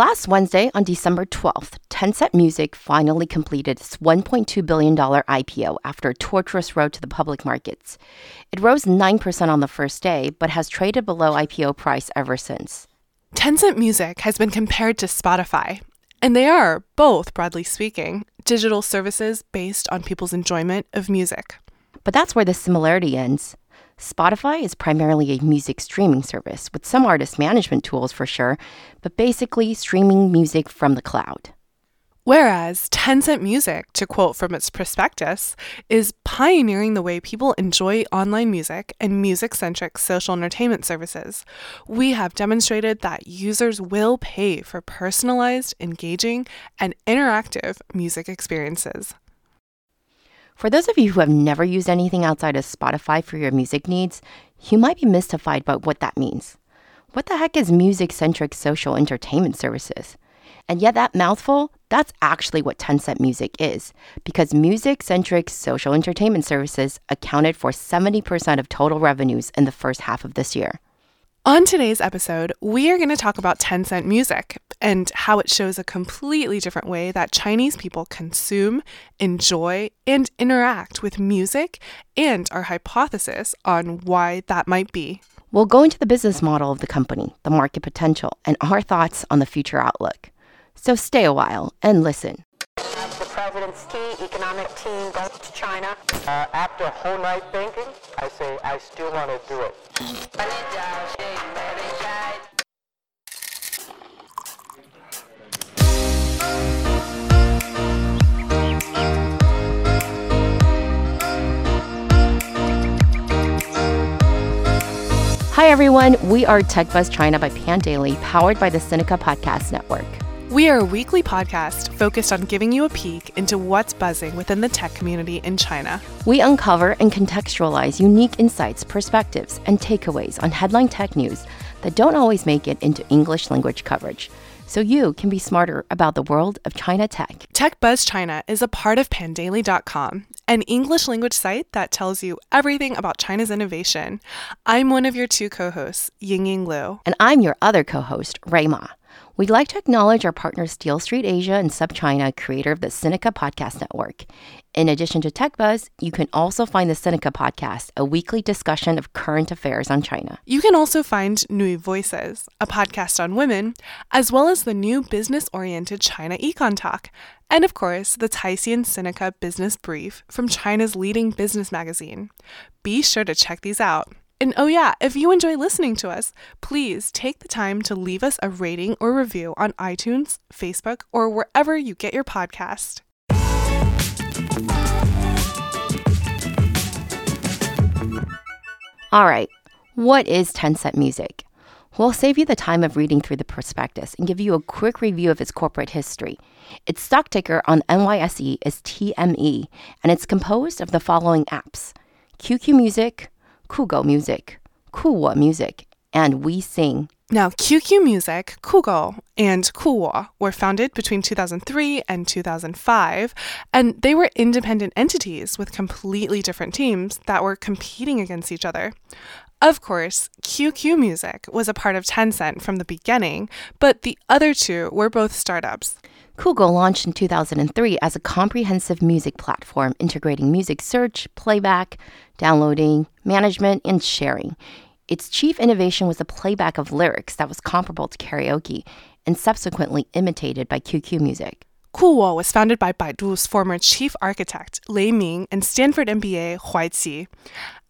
Last Wednesday, on December 12th, Tencent Music finally completed its $1.2 billion IPO after a torturous road to the public markets. It rose 9% on the first day, but has traded below IPO price ever since. Tencent Music has been compared to Spotify, and they are, both broadly speaking, digital services based on people's enjoyment of music. But that's where the similarity ends. Spotify is primarily a music streaming service, with some artist management tools for sure, but basically streaming music from the cloud. Whereas Tencent Music, to quote from its prospectus, is pioneering the way people enjoy online music and music-centric social entertainment services. We have demonstrated that users will pay for personalized, engaging, and interactive music experiences. For those of you who have never used anything outside of Spotify for your music needs, you might be mystified about what that means. What the heck is music-centric social entertainment services? And yet that mouthful, that's actually what Tencent Music is, because music-centric social entertainment services accounted for 70% of total revenues in the first half of this year. On today's episode, we are going to talk about Tencent Music and how it shows a completely different way that Chinese people consume, enjoy, and interact with music, and our hypothesis on why that might be. We'll go into the business model of the company, the market potential, and our thoughts on the future outlook. So stay a while and listen. The president's key economic team goes to China. After a whole night thinking, I say I still want to do it. Hi everyone, we are Tech Buzz China by Pandaily, powered by the Sinica Podcast Network. We are a weekly podcast focused on giving you a peek into what's buzzing within the tech community in China. We uncover and contextualize unique insights, perspectives, and takeaways on headline tech news that don't always make it into English language coverage, so you can be smarter about the world of China tech. Tech Buzz China is a part of Pandaily.com, an English language site that tells you everything about China's innovation. I'm one of your two co-hosts, Yingying Liu. And I'm your other co-host, Ray Ma. We'd like to acknowledge our partner, Steel Street Asia and SubChina, creator of the Sinica Podcast Network. In addition to TechBuzz, you can also find the Sinica Podcast, a weekly discussion of current affairs on China. You can also find New Voices, a podcast on women, as well as the new business-oriented China Econ Talk. And of course, the Taisheng Seneca Business Brief from China's leading business magazine. Be sure to check these out. And oh yeah, if you enjoy listening to us, please take the time to leave us a rating or review on iTunes, Facebook, or wherever you get your podcast. All right, what is Tencent Music? We'll save you the time of reading through the prospectus and give you a quick review of its corporate history. Its stock ticker on NYSE is TME, and it's composed of the following apps: QQ Music, Kugou Music, Kuwo Music, and We Sing. Now, QQ Music, Kugou, and Kuwo were founded between 2003 and 2005, and they were independent entities with completely different teams that were competing against each other. Of course, QQ Music was a part of Tencent from the beginning, but the other two were both startups. Kugou launched in 2003 as a comprehensive music platform integrating music search, playback, downloading, management, and sharing. Its chief innovation was the playback of lyrics that was comparable to karaoke and subsequently imitated by QQ Music. Kuwo was founded by Baidu's former chief architect, Lei Ming, and Stanford MBA Huaiqi.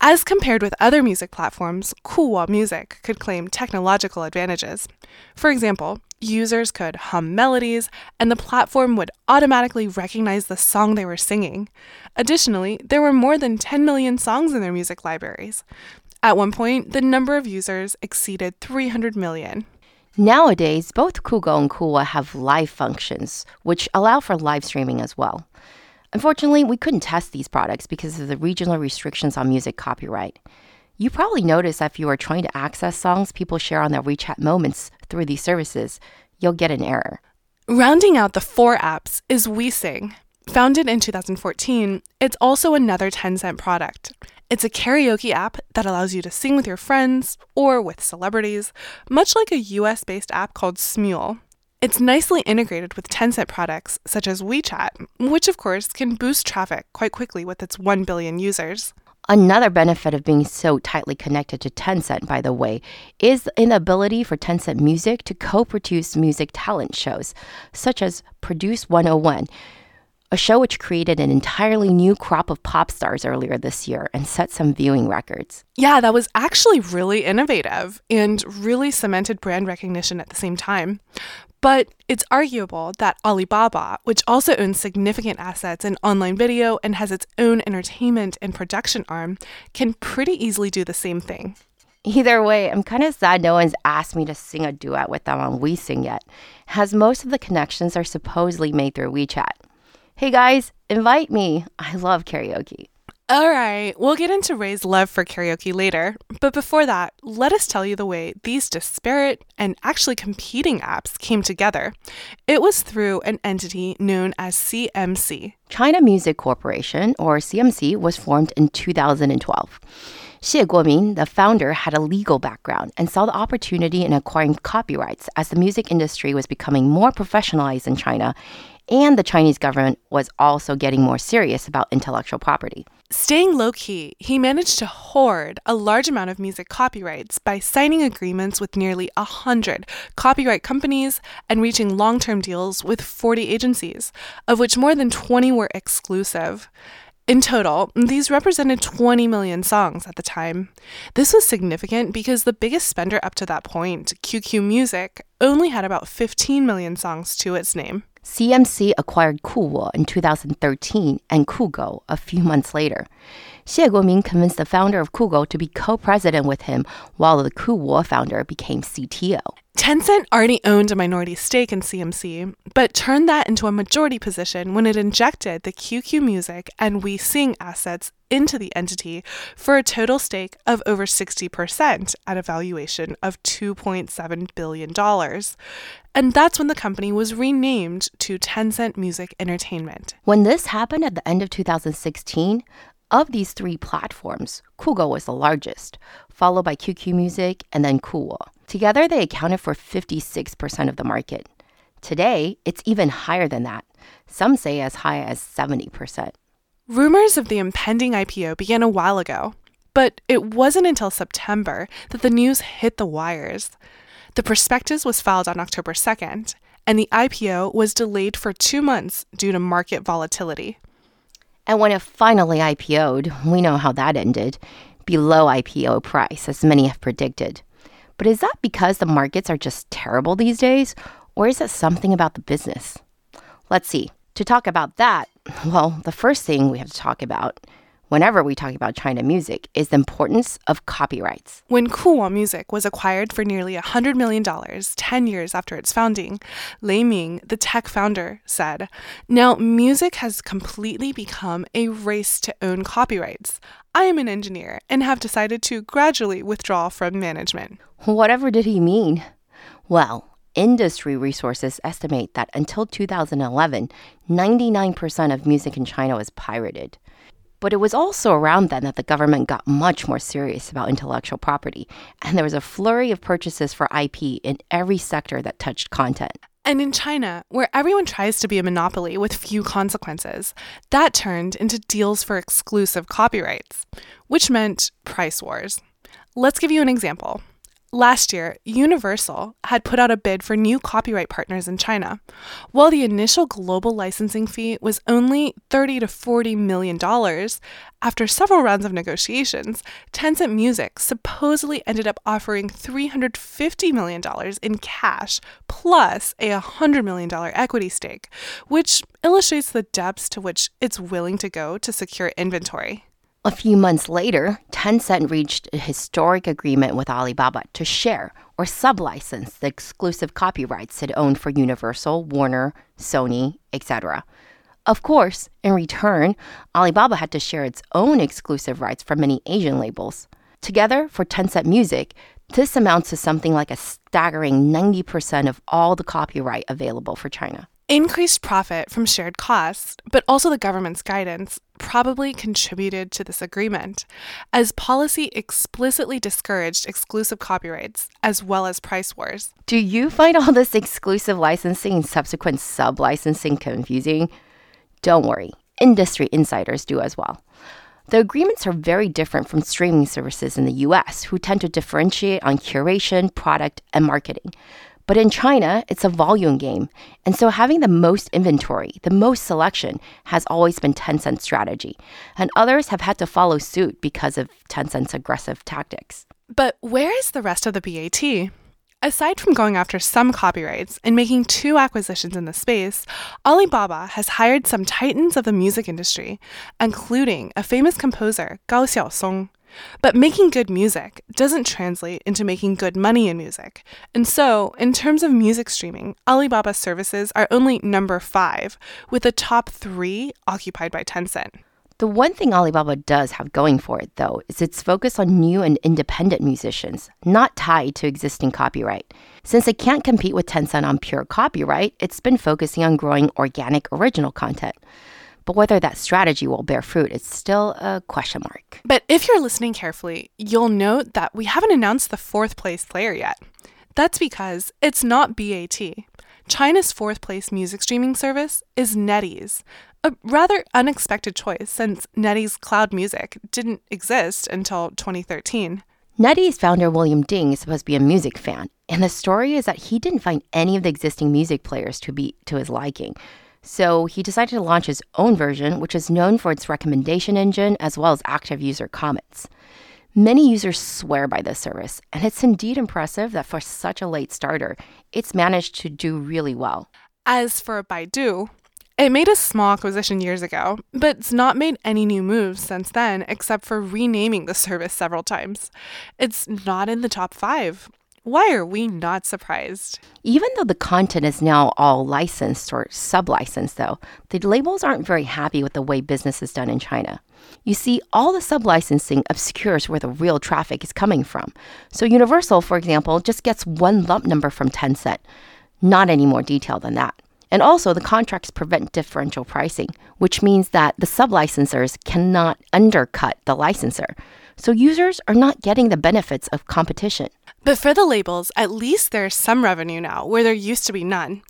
As compared with other music platforms, Kuwo Music could claim technological advantages. For example, users could hum melodies, and the platform would automatically recognize the song they were singing. Additionally, there were more than 10 million songs in their music libraries. At one point, the number of users exceeded 300 million. Nowadays, both Kugou and Kuwo have live functions, which allow for live streaming as well. Unfortunately, we couldn't test these products because of the regional restrictions on music copyright. You probably noticed that if you are trying to access songs people share on their WeChat moments through these services, you'll get an error. Rounding out the four apps is We Sing. Founded in 2014, it's also another Tencent product. It's a karaoke app that allows you to sing with your friends or with celebrities, much like a US-based app called Smule. It's nicely integrated with Tencent products such as WeChat, which of course can boost traffic quite quickly with its 1 billion users. Another benefit of being so tightly connected to Tencent, by the way, is an ability for Tencent Music to co-produce music talent shows, such as Produce 101, a show which created an entirely new crop of pop stars earlier this year and set some viewing records. Yeah, that was actually really innovative and really cemented brand recognition at the same time. But it's arguable that Alibaba, which also owns significant assets in online video and has its own entertainment and production arm, can pretty easily do the same thing. Either way, I'm kind of sad no one's asked me to sing a duet with them on We Sing yet, as most of the connections are supposedly made through WeChat. Hey guys, invite me. I love karaoke. All right, we'll get into Ray's love for karaoke later, but before that, let us tell you the way these disparate and actually competing apps came together. It was through an entity known as CMC. China Music Corporation, or CMC, was formed in 2012. Xie Guomin, the founder, had a legal background and saw the opportunity in acquiring copyrights as the music industry was becoming more professionalized in China, and the Chinese government was also getting more serious about intellectual property. Staying low-key, he managed to hoard a large amount of music copyrights by signing agreements with nearly 100 copyright companies and reaching long-term deals with 40 agencies, of which more than 20 were exclusive. In total, these represented 20 million songs at the time. This was significant because the biggest spender up to that point, QQ Music, only had about 15 million songs to its name. CMC acquired Kuwo in 2013 and Kugou a few months later. Xie Guomin convinced the founder of Kugou to be co-president with him, while the Kuwo founder became CTO. Tencent already owned a minority stake in CMC, but turned that into a majority position when it injected the QQ Music and We Sing assets into the entity for a total stake of over 60% at a valuation of $2.7 billion. And that's when the company was renamed to Tencent Music Entertainment. When this happened at the end of 2016, of these three platforms, Kugou was the largest, followed by QQ Music and then Kuwo. Together, they accounted for 56% of the market. Today, it's even higher than that. Some say as high as 70%. Rumors of the impending IPO began a while ago, but it wasn't until September that the news hit the wires. The prospectus was filed on October 2nd, and the IPO was delayed for 2 months due to market volatility. And when it finally IPO'd, we know how that ended. Below IPO price, as many have predicted. But is that because the markets are just terrible these days? Or is it something about the business? Let's see. To talk about that, well, the first thing we have to talk about whenever we talk about China music is the importance of copyrights. When Kuwo Music was acquired for nearly $100 million 10 years after its founding, Lei Ming, the tech founder, said, "Now music has completely become a race to own copyrights. I am an engineer and have decided to gradually withdraw from management." Whatever did he mean? Well, industry resources estimate that until 2011, 99% of music in China was pirated. But it was also around then that the government got much more serious about intellectual property, and there was a flurry of purchases for IP in every sector that touched content. And in China, where everyone tries to be a monopoly with few consequences, that turned into deals for exclusive copyrights, which meant price wars. Let's give you an example. Last year, Universal had put out a bid for new copyright partners in China. While the initial global licensing fee was only $30 to $40 million, after several rounds of negotiations, Tencent Music supposedly ended up offering $350 million in cash plus a $100 million equity stake, which illustrates the depths to which it's willing to go to secure inventory. A few months later, Tencent reached a historic agreement with Alibaba to share or sublicense the exclusive copyrights it owned for Universal, Warner, Sony, etc. Of course, in return, Alibaba had to share its own exclusive rights for many Asian labels. Together, for Tencent Music, this amounts to something like a staggering 90% of all the copyright available for China. Increased profit from shared costs, but also the government's guidance, probably contributed to this agreement, as policy explicitly discouraged exclusive copyrights, as well as price wars. Do you find all this exclusive licensing and subsequent sub-licensing confusing? Don't worry, industry insiders do as well. The agreements are very different from streaming services in the US, who tend to differentiate on curation, product, and marketing. But in China, it's a volume game. And so having the most inventory, the most selection, has always been Tencent's strategy. And others have had to follow suit because of Tencent's aggressive tactics. But where is the rest of the BAT? Aside from going after some copyrights and making 2 acquisitions in the space, Alibaba has hired some titans of the music industry, including a famous composer, Gao Xiaosong. But making good music doesn't translate into making good money in music. And so, in terms of music streaming, Alibaba's services are only number 5, with the top 3 occupied by Tencent. The one thing Alibaba does have going for it, though, is its focus on new and independent musicians, not tied to existing copyright. Since it can't compete with Tencent on pure copyright, it's been focusing on growing organic original content. But whether that strategy will bear fruit is still a question mark. But if you're listening carefully, you'll note that we haven't announced the 4th place player yet. That's because it's not BAT. China's 4th place music streaming service is NetEase, a rather unexpected choice since NetEase Cloud Music didn't exist until 2013. NetEase founder William Ding is supposed to be a music fan, and the story is that he didn't find any of the existing music players to his liking. So he decided to launch his own version, which is known for its recommendation engine as well as active user comments. Many users swear by this service, and it's indeed impressive that for such a late starter, it's managed to do really well. As for Baidu, it made a small acquisition years ago, but it's not made any new moves since then except for renaming the service several times. It's not in the top 5. Why are we not surprised? Even though the content is now all licensed or sub-licensed, though, the labels aren't very happy with the way business is done in China. You see, all the sub-licensing obscures where the real traffic is coming from. So Universal, for example, just gets one lump number from Tencent. Not any more detail than that. And also, the contracts prevent differential pricing, which means that the sub-licensors cannot undercut the licensor. So users are not getting the benefits of competition. But for the labels, at least there's some revenue now, where there used to be none.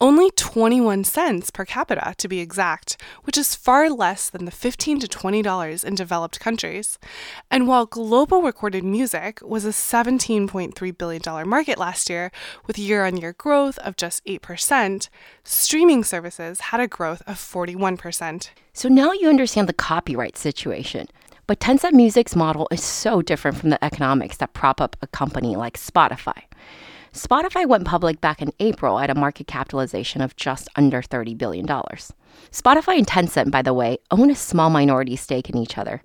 Only 21 cents per capita, to be exact, which is far less than the $15 to $20 in developed countries. And while global recorded music was a $17.3 billion market last year, with year-on-year growth of just 8%, streaming services had a growth of 41%. So now you understand the copyright situation. But Tencent Music's model is so different from the economics that prop up a company like Spotify. Spotify went public back in April at a market capitalization of just under $30 billion. Spotify and Tencent, by the way, own a small minority stake in each other.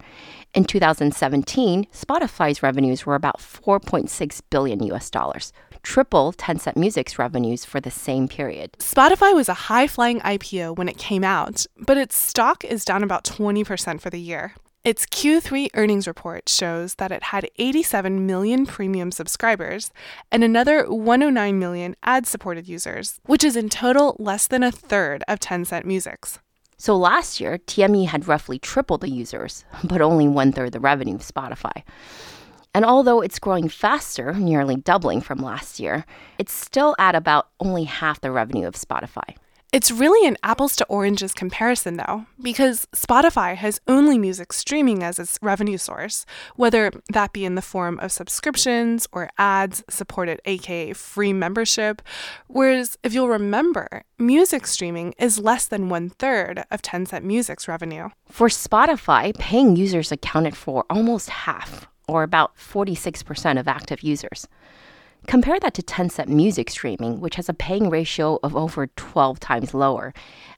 In 2017, Spotify's revenues were about $4.6 billion, triple Tencent Music's revenues for the same period. Spotify was a high-flying IPO when it came out, but its stock is down about 20% for the year. Its Q3 earnings report shows that it had 87 million premium subscribers and another 109 million ad-supported users, which is in total less than a third of Tencent Music's. So last year, TME had roughly triple the users, but only one-third the revenue of Spotify. And although it's growing faster, nearly doubling from last year, it's still at about only half the revenue of Spotify. It's really an apples-to-oranges comparison, though, because Spotify has only music streaming as its revenue source, whether that be in the form of subscriptions or ads supported, aka free membership, whereas, if you'll remember, music streaming is less than one-third of Tencent Music's revenue. For Spotify, paying users accounted for almost half, or about 46% of active users. Compare that to Tencent Music Streaming, which has a paying ratio of over 12 times lower,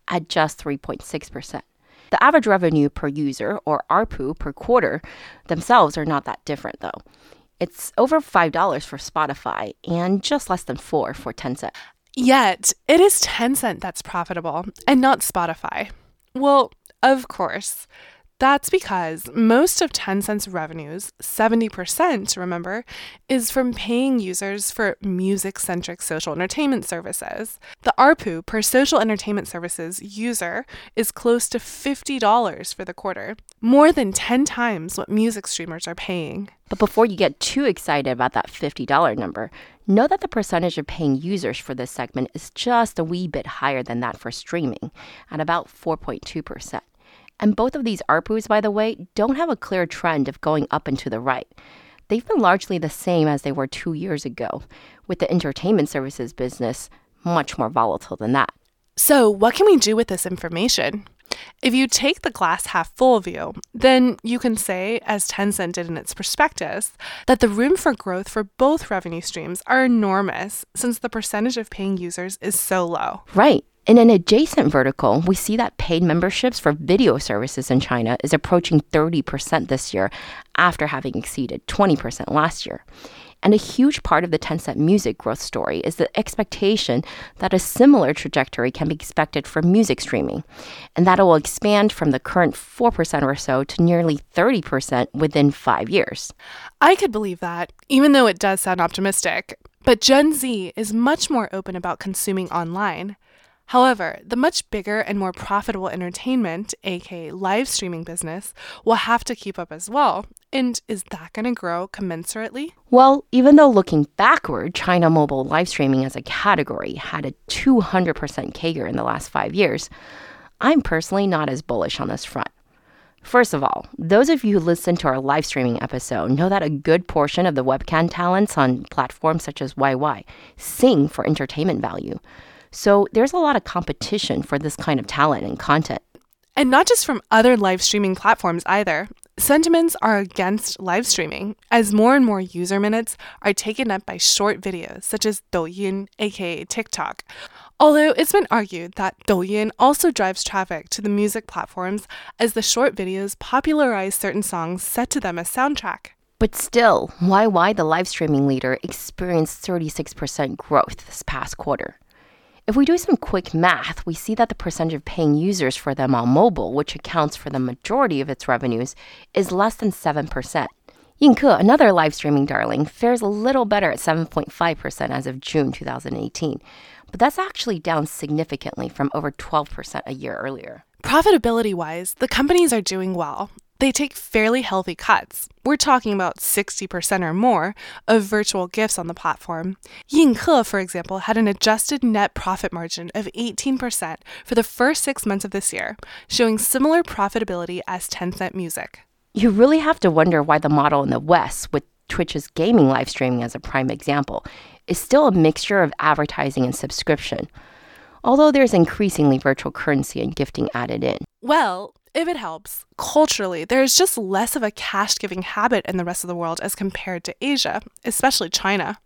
at just 3.6%. The average revenue per user, or ARPU, per quarter themselves are not that different, though. It's over $5 for Spotify and just less than $4 for Tencent. Yet, it is Tencent that's profitable, and not Spotify. Well, of course. That's because most of Tencent's revenues, 70%, remember, is from paying users for music-centric social entertainment services. The ARPU per social entertainment services user is close to $50 for the quarter, more than 10 times what music streamers are paying. But before you get too excited about that $50 number, know that the percentage of paying users for this segment is just a wee bit higher than that for streaming, at about 4.2%. And both of these ARPUs, by the way, don't have a clear trend of going up and to the right. They've been largely the same as they were 2 years ago, with the entertainment services business much more volatile than that. So what can we do with this information? If you take the glass half full view, then you can say, as Tencent did in its prospectus, that the room for growth for both revenue streams are enormous since the percentage of paying users is so low. Right. In an adjacent vertical, we see that paid memberships for video services in China is approaching 30% this year after having exceeded 20% last year. And a huge part of the Tencent Music growth story is the expectation that a similar trajectory can be expected for music streaming, and that it will expand from the current 4% or so to nearly 30% within 5 years. I could believe that, even though it does sound optimistic. But Gen Z is much more open about consuming online. However, the much bigger and more profitable entertainment, aka live streaming business, will have to keep up as well. And is that going to grow commensurately? Well, even though looking backward, China mobile live streaming as a category had a 200% CAGR in the last 5 years, I'm personally not as bullish on this front. First of all, those of you who listened to our live streaming episode know that a good portion of the webcam talents on platforms such as YY sing for entertainment value. So there's a lot of competition for this kind of talent and content. And not just from other live streaming platforms either. Sentiments are against live streaming, as more and more user minutes are taken up by short videos such as Douyin, aka TikTok. Although it's been argued that Douyin also drives traffic to the music platforms as the short videos popularize certain songs set to them as soundtrack. But still, YY, the live streaming leader, experienced 36% growth this past quarter. If we do some quick math, we see that the percentage of paying users for them on mobile, which accounts for the majority of its revenues, is less than 7%. Yingke, another live streaming darling, fares a little better at 7.5% as of June 2018. But that's actually down significantly from over 12% a year earlier. Profitability-wise, the companies are doing well. They take fairly healthy cuts. We're talking about 60% or more of virtual gifts on the platform. Yingke, for example, had an adjusted net profit margin of 18% for the first 6 months of this year, showing similar profitability as Tencent Music. You really have to wonder why the model in the West, with Twitch's gaming live streaming as a prime example, is still a mixture of advertising and subscription, although there's increasingly virtual currency and gifting added in. Well, if it helps, culturally, there's just less of a cash-giving habit in the rest of the world as compared to Asia, especially China.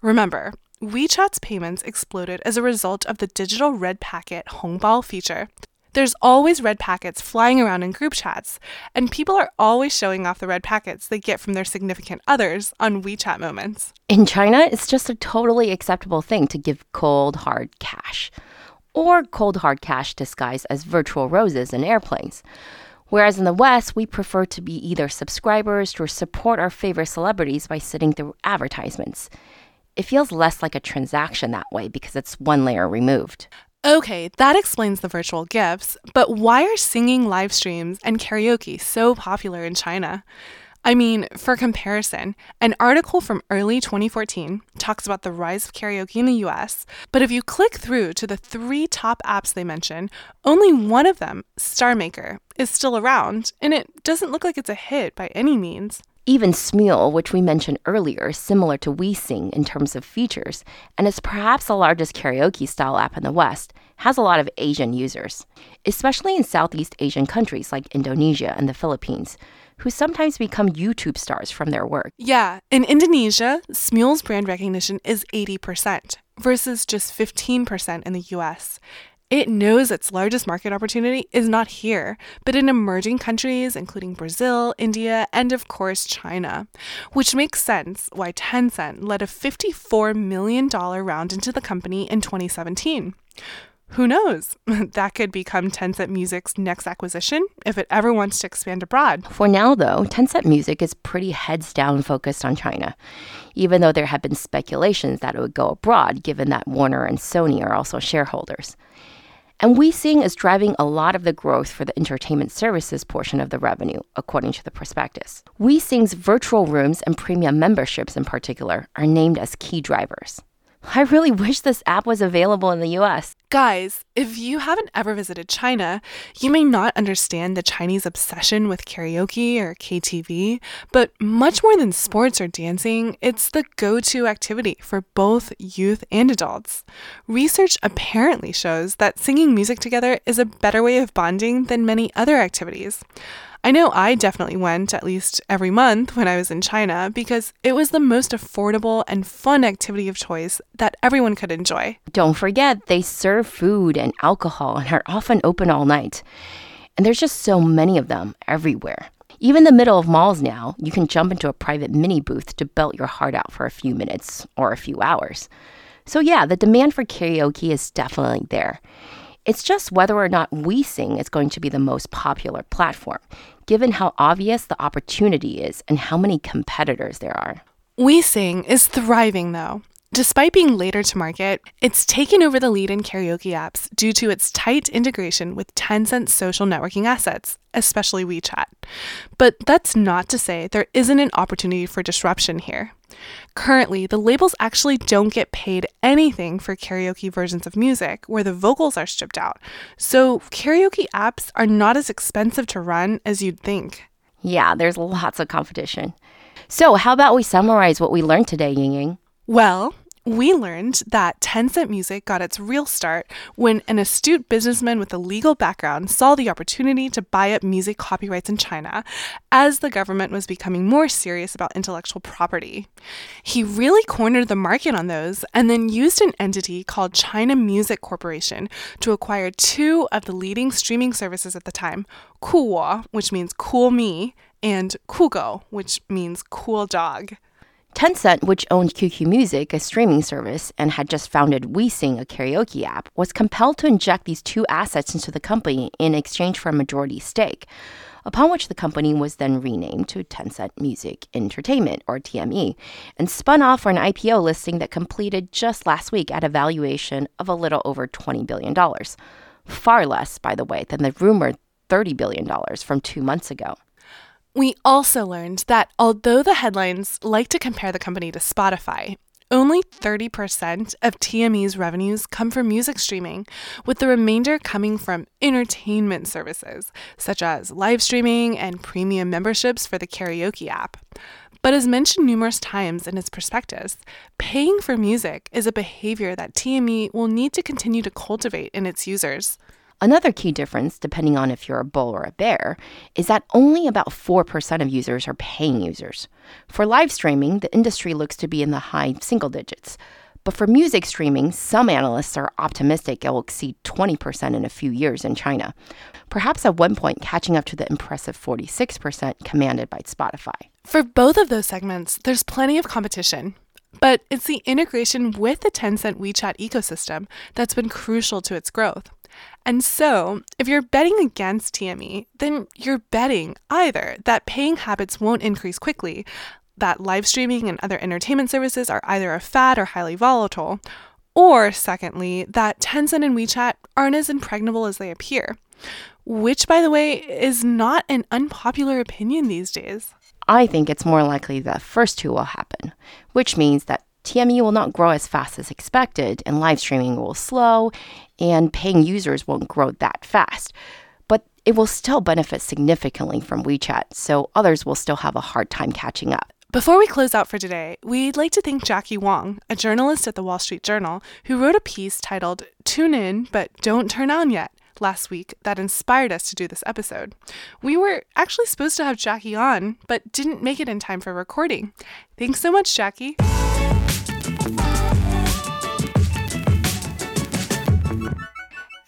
Remember, WeChat's payments exploded as a result of the digital red packet Hongbao feature. There's always red packets flying around in group chats, and people are always showing off the red packets they get from their significant others on WeChat moments. In China, it's just a totally acceptable thing to give cold, hard cash, or cold hard cash disguised as virtual roses and airplanes. Whereas in the West, we prefer to be either subscribers or support our favorite celebrities by sitting through advertisements. It feels less like a transaction that way because it's one layer removed. Okay, that explains the virtual gifts, but why are singing live streams and karaoke so popular in China? I mean, for comparison, an article from early 2014 talks about the rise of karaoke in the US, but if you click through to the 3 top apps they mention, only one of them, StarMaker, is still around, and it doesn't look like it's a hit by any means. Even Smule, which we mentioned earlier, is similar to We Sing in terms of features, and is perhaps the largest karaoke-style app in the West, has a lot of Asian users, especially in Southeast Asian countries like Indonesia and the Philippines, who sometimes become YouTube stars from their work. Yeah, in Indonesia, Smule's brand recognition is 80% versus just 15% in the US. It knows its largest market opportunity is not here, but in emerging countries, including Brazil, India, and of course, China, which makes sense why Tencent led a $54 million round into the company in 2017. Who knows? That could become Tencent Music's next acquisition if it ever wants to expand abroad. For now, though, Tencent Music is pretty heads down focused on China, even though there have been speculations that it would go abroad, given that Warner and Sony are also shareholders. And We Sing is driving a lot of the growth for the entertainment services portion of the revenue, according to the prospectus. We Sing's virtual rooms and premium memberships in particular are named as key drivers. I really wish this app was available in the US. Guys, if you haven't ever visited China, you may not understand the Chinese obsession with karaoke or KTV, but much more than sports or dancing, it's the go-to activity for both youth and adults. Research apparently shows that singing music together is a better way of bonding than many other activities. I know I definitely went at least every month when I was in China because it was the most affordable and fun activity of choice that everyone could enjoy. Don't forget, they serve food and alcohol and are often open all night. And there's just so many of them everywhere. Even the middle of malls now, you can jump into a private mini booth to belt your heart out for a few minutes or a few hours. So yeah, the demand for karaoke is definitely there. It's just whether or not We Sing is going to be the most popular platform, given how obvious the opportunity is and how many competitors there are. We Sing is thriving, though. Despite being later to market, it's taken over the lead in karaoke apps due to its tight integration with Tencent's social networking assets, especially WeChat. But that's not to say there isn't an opportunity for disruption here. Currently, the labels actually don't get paid anything for karaoke versions of music where the vocals are stripped out, so karaoke apps are not as expensive to run as you'd think. Yeah, there's lots of competition. So how about we summarize what we learned today, Yingying? Well, we learned that Tencent Music got its real start when an astute businessman with a legal background saw the opportunity to buy up music copyrights in China as the government was becoming more serious about intellectual property. He really cornered the market on those and then used an entity called China Music Corporation to acquire two of the leading streaming services at the time, Kuwo, which means cool me, and Kugou, which means cool dog. Tencent, which owned QQ Music, a streaming service, and had just founded We Sing, a karaoke app, was compelled to inject these two assets into the company in exchange for a majority stake, upon which the company was then renamed to Tencent Music Entertainment, or TME, and spun off for an IPO listing that completed just last week at a valuation of a little over $20 billion. Far less, by the way, than the rumored $30 billion from 2 months ago. We also learned that although the headlines like to compare the company to Spotify, only 30% of TME's revenues come from music streaming, with the remainder coming from entertainment services, such as live streaming and premium memberships for the karaoke app. But as mentioned numerous times in its prospectus, paying for music is a behavior that TME will need to continue to cultivate in its users. Another key difference, depending on if you're a bull or a bear, is that only about 4% of users are paying users. For live streaming, the industry looks to be in the high single digits. But for music streaming, some analysts are optimistic it will exceed 20% in a few years in China, perhaps at one point catching up to the impressive 46% commanded by Spotify. For both of those segments, there's plenty of competition. But it's the integration with the Tencent WeChat ecosystem that's been crucial to its growth. And so, if you're betting against TME, then you're betting either that paying habits won't increase quickly, that live streaming and other entertainment services are either a fad or highly volatile, or secondly, that Tencent and WeChat aren't as impregnable as they appear, which, by the way, is not an unpopular opinion these days. I think it's more likely the first two will happen, which means that TME will not grow as fast as expected, and live streaming will slow, and paying users won't grow that fast. But it will still benefit significantly from WeChat, so others will still have a hard time catching up. Before we close out for today, we'd like to thank Jackie Wong, a journalist at The Wall Street Journal, who wrote a piece titled, "Tune In, but Don't Turn On Yet," last week that inspired us to do this episode. We were actually supposed to have Jackie on, but didn't make it in time for recording. Thanks so much, Jackie.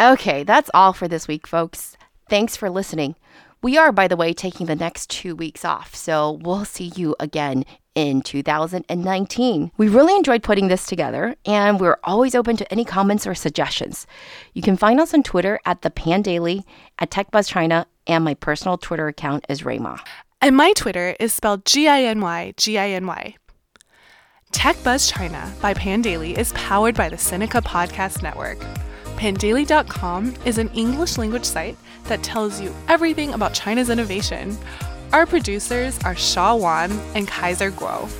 Okay, that's all for this week, folks. Thanks for listening. We are, by the way, taking the next 2 weeks off, so we'll see you again in 2019. We really enjoyed putting this together, and we're always open to any comments or suggestions. You can find us on Twitter at the Pandaily, at TechBuzzChina, and my personal Twitter account is Ray Ma. And my Twitter is spelled G-I-N-Y. Tech Buzz China by Pandaily is powered by the Sinica Podcast Network. Pandaily.com is an English language site that tells you everything about China's innovation. Our producers are Sha Wan and Kaiser Guo.